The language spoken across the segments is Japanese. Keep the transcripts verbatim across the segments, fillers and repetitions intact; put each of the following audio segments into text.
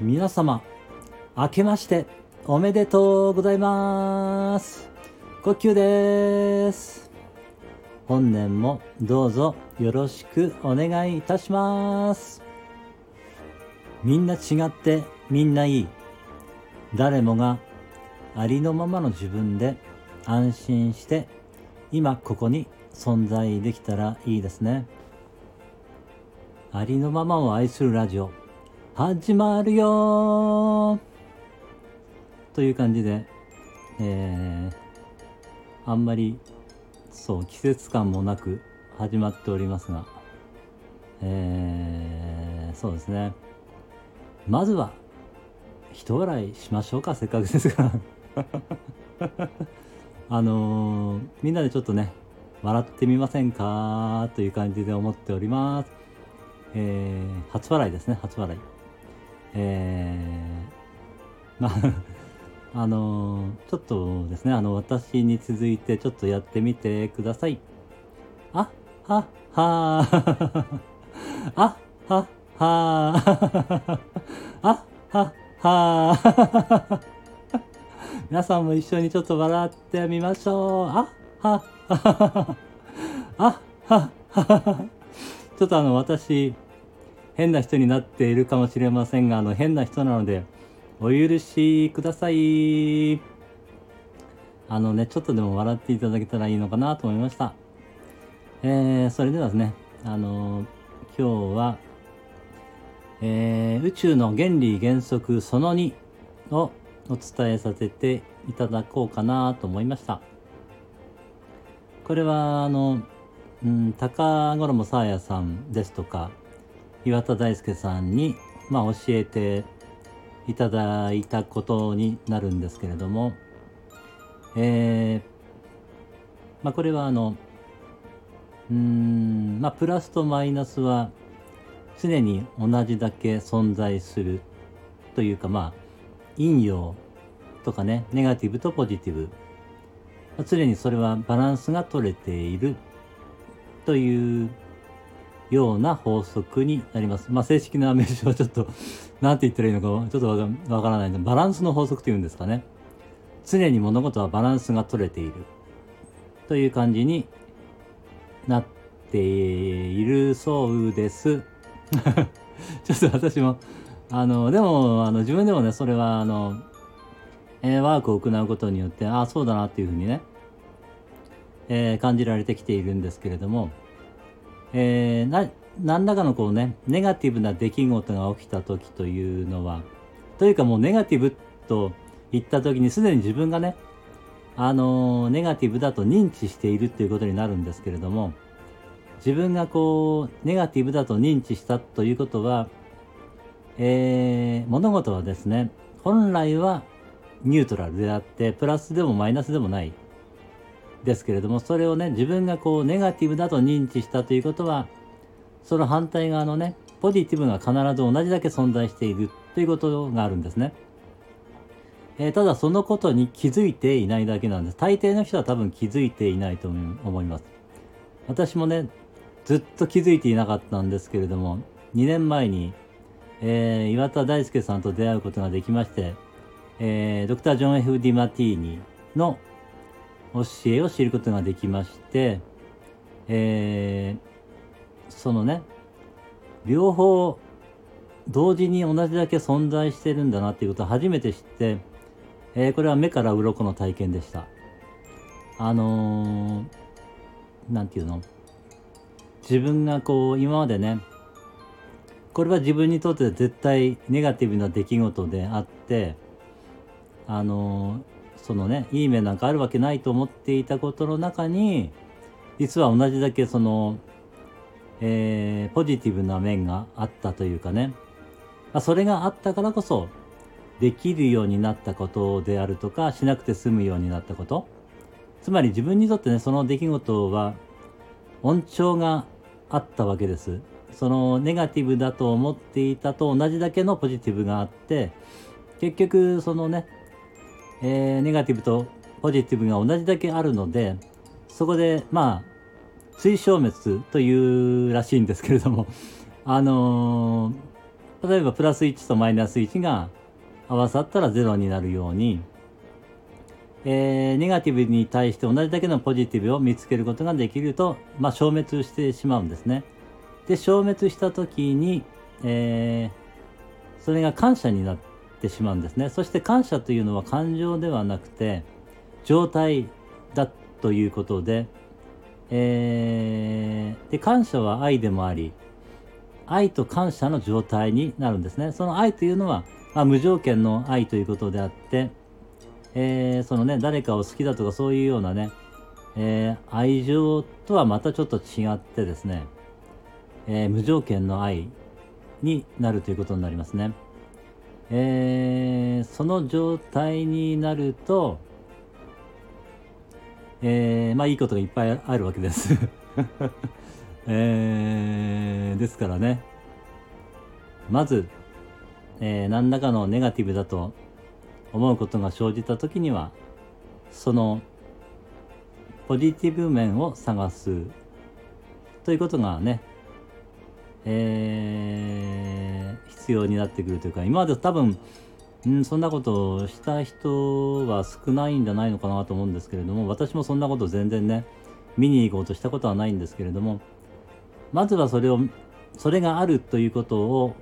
皆様、明けましておめでとうございます。ごきゅうです。本年もどうぞよろしくお願いいたします。みんな違ってみんないい。誰もがありのままの自分で安心して今ここに存在できたらいいですね。ありのままを愛するラジオ始まるよという感じで、えー、あんまりそう季節感もなく始まっておりますが、えー、そうですね。まずは人笑いしましょうか。せっかくですからあのー、みんなでちょっとね笑ってみませんかという感じで思っております。えー、初笑いですね、初笑い。えー、まあ、あのー、ちょっとですね、あの、私に続いてちょっとやってみてください。あははーあははーあははー皆さんも一緒にちょっと笑ってみましょう。あはっあははははは。ちょっとあの私変な人になっているかもしれませんが、あの変な人なのでお許しください。あのねちょっとでも笑っていただけたらいいのかなと思いました。えー、それではですね、あのー、今日は、えー、宇宙の原理原則そのにをお伝えさせていただこうかなと思いました。これはあの、うん、高衣さあやさんですとか岩田大輔さんに、まあ、教えていただいたことになるんですけれども、えーまあ、これはあのうん、まあ、プラスとマイナスは常に同じだけ存在するというか、まあ陰陽とかね、ネガティブとポジティブ、常にそれはバランスが取れているというような法則になります。まあ正式な名称はちょっと何て言ったらいいのかちょっとわからないので、バランスの法則というんですかね。常に物事はバランスが取れているという感じになっているそうですちょっと私もあのでもあの自分でもね、それはあのワークを行うことによって、ああそうだなっていうふうにね、えー、感じられてきているんですけれども、えー、な何らかのこうねネガティブな出来事が起きた時というのは、というかもうネガティブと言った時にすでに自分がねあのー、ネガティブだと認知しているということになるんですけれども、自分がこうネガティブだと認知したということは、えー、物事はですね本来はニュートラルであって、プラスでもマイナスでもないですけれども、それをね自分がこうネガティブだと認知したということは、その反対側のねポジティブが必ず同じだけ存在しているということがあるんですね。えー、ただそのことに気づいていないだけなんです。大抵の人は多分気づいていないと思います。私もねずっと気づいていなかったんですけれども、にねんまえに、えー、岩田大輔さんと出会うことができまして、えー、ドクター・ジョン・ エフ・ディマティーニの教えを知ることができまして、えー、そのね両方同時に同じだけ存在してるんだなっていうことを初めて知って、えー、これは目から鱗の体験でした。あのー、なんていうの、自分がこう今までね、これは自分にとって絶対ネガティブな出来事であって、あのそのねいい面なんかあるわけないと思っていたことの中に、実は同じだけその、えー、ポジティブな面があったというかね、それがあったからこそできるようになったことであるとか、しなくて済むようになったこと、つまり自分にとってねその出来事は恩寵があったわけです。そのネガティブだと思っていたと同じだけのポジティブがあって、結局そのねえー、ネガティブとポジティブが同じだけあるので、そこでまあ水消滅というらしいんですけれども、あのー、例えばプラスいちとマイナスいちが合わさったらゼロになるように、えー、ネガティブに対して同じだけのポジティブを見つけることができると、まあ、消滅してしまうんですね。で、消滅した時に、えー、それが感謝になってしまうんですね。そして感謝というのは感情ではなくて状態だということで、えー、で感謝は愛でもあり、愛と感謝の状態になるんですね。その愛というのは、まあ、無条件の愛ということであって、えー、そのね、誰かを好きだとかそういうようなね、えー、愛情とはまたちょっと違ってですね、えー、無条件の愛になるということになりますね。えー、その状態になると、えー、まあいいことがいっぱいあるわけです、えー、ですからね、まず、えー、何らかのネガティブだと思うことが生じた時には、そのポジティブ面を探すということがね、えー、必要になってくるというか、今まで多分、うん、そんなことをした人は少ないんじゃないのかなと思うんですけれども、私もそんなこと全然ね、見に行こうとしたことはないんですけれども、まずはそれを、それがあるということを、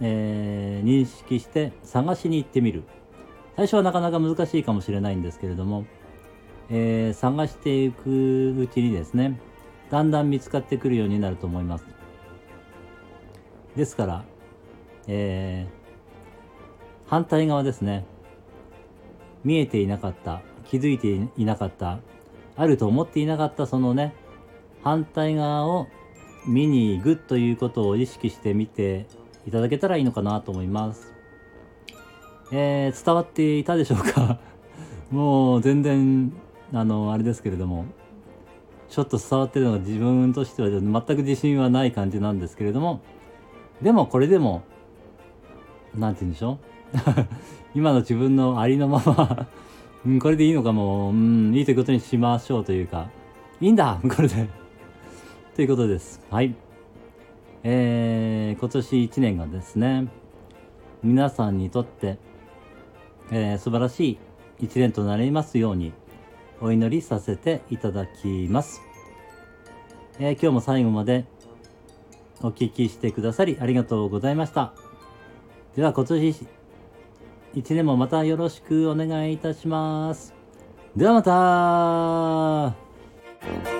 えー、認識して探しに行ってみる。最初はなかなか難しいかもしれないんですけれども、えー、探していくうちにですね、だんだん見つかってくるようになると思います。ですから、えー反対側ですね、見えていなかった、気づいていなかった、あると思っていなかった、そのね、反対側を見に行くということを意識してみていただけたらいいのかなと思います。えー、伝わっていたでしょうかもう全然あのあれですけれども、ちょっと伝わってるのが自分としては全く自信はない感じなんですけれども、でもこれでもなんて言うんでしょう今の自分のありのまま、うん、これでいいのかも、うん、いいということにしましょうというか、いいんだこれでということです。はい、えー、今年いちねんがですね、皆さんにとって、えー、素晴らしいいちねんとなりますようにお祈りさせていただきます。えー、今日も最後までお聞きしてくださりありがとうございました。では今年一年もまたよろしくお願いいたします。ではまた。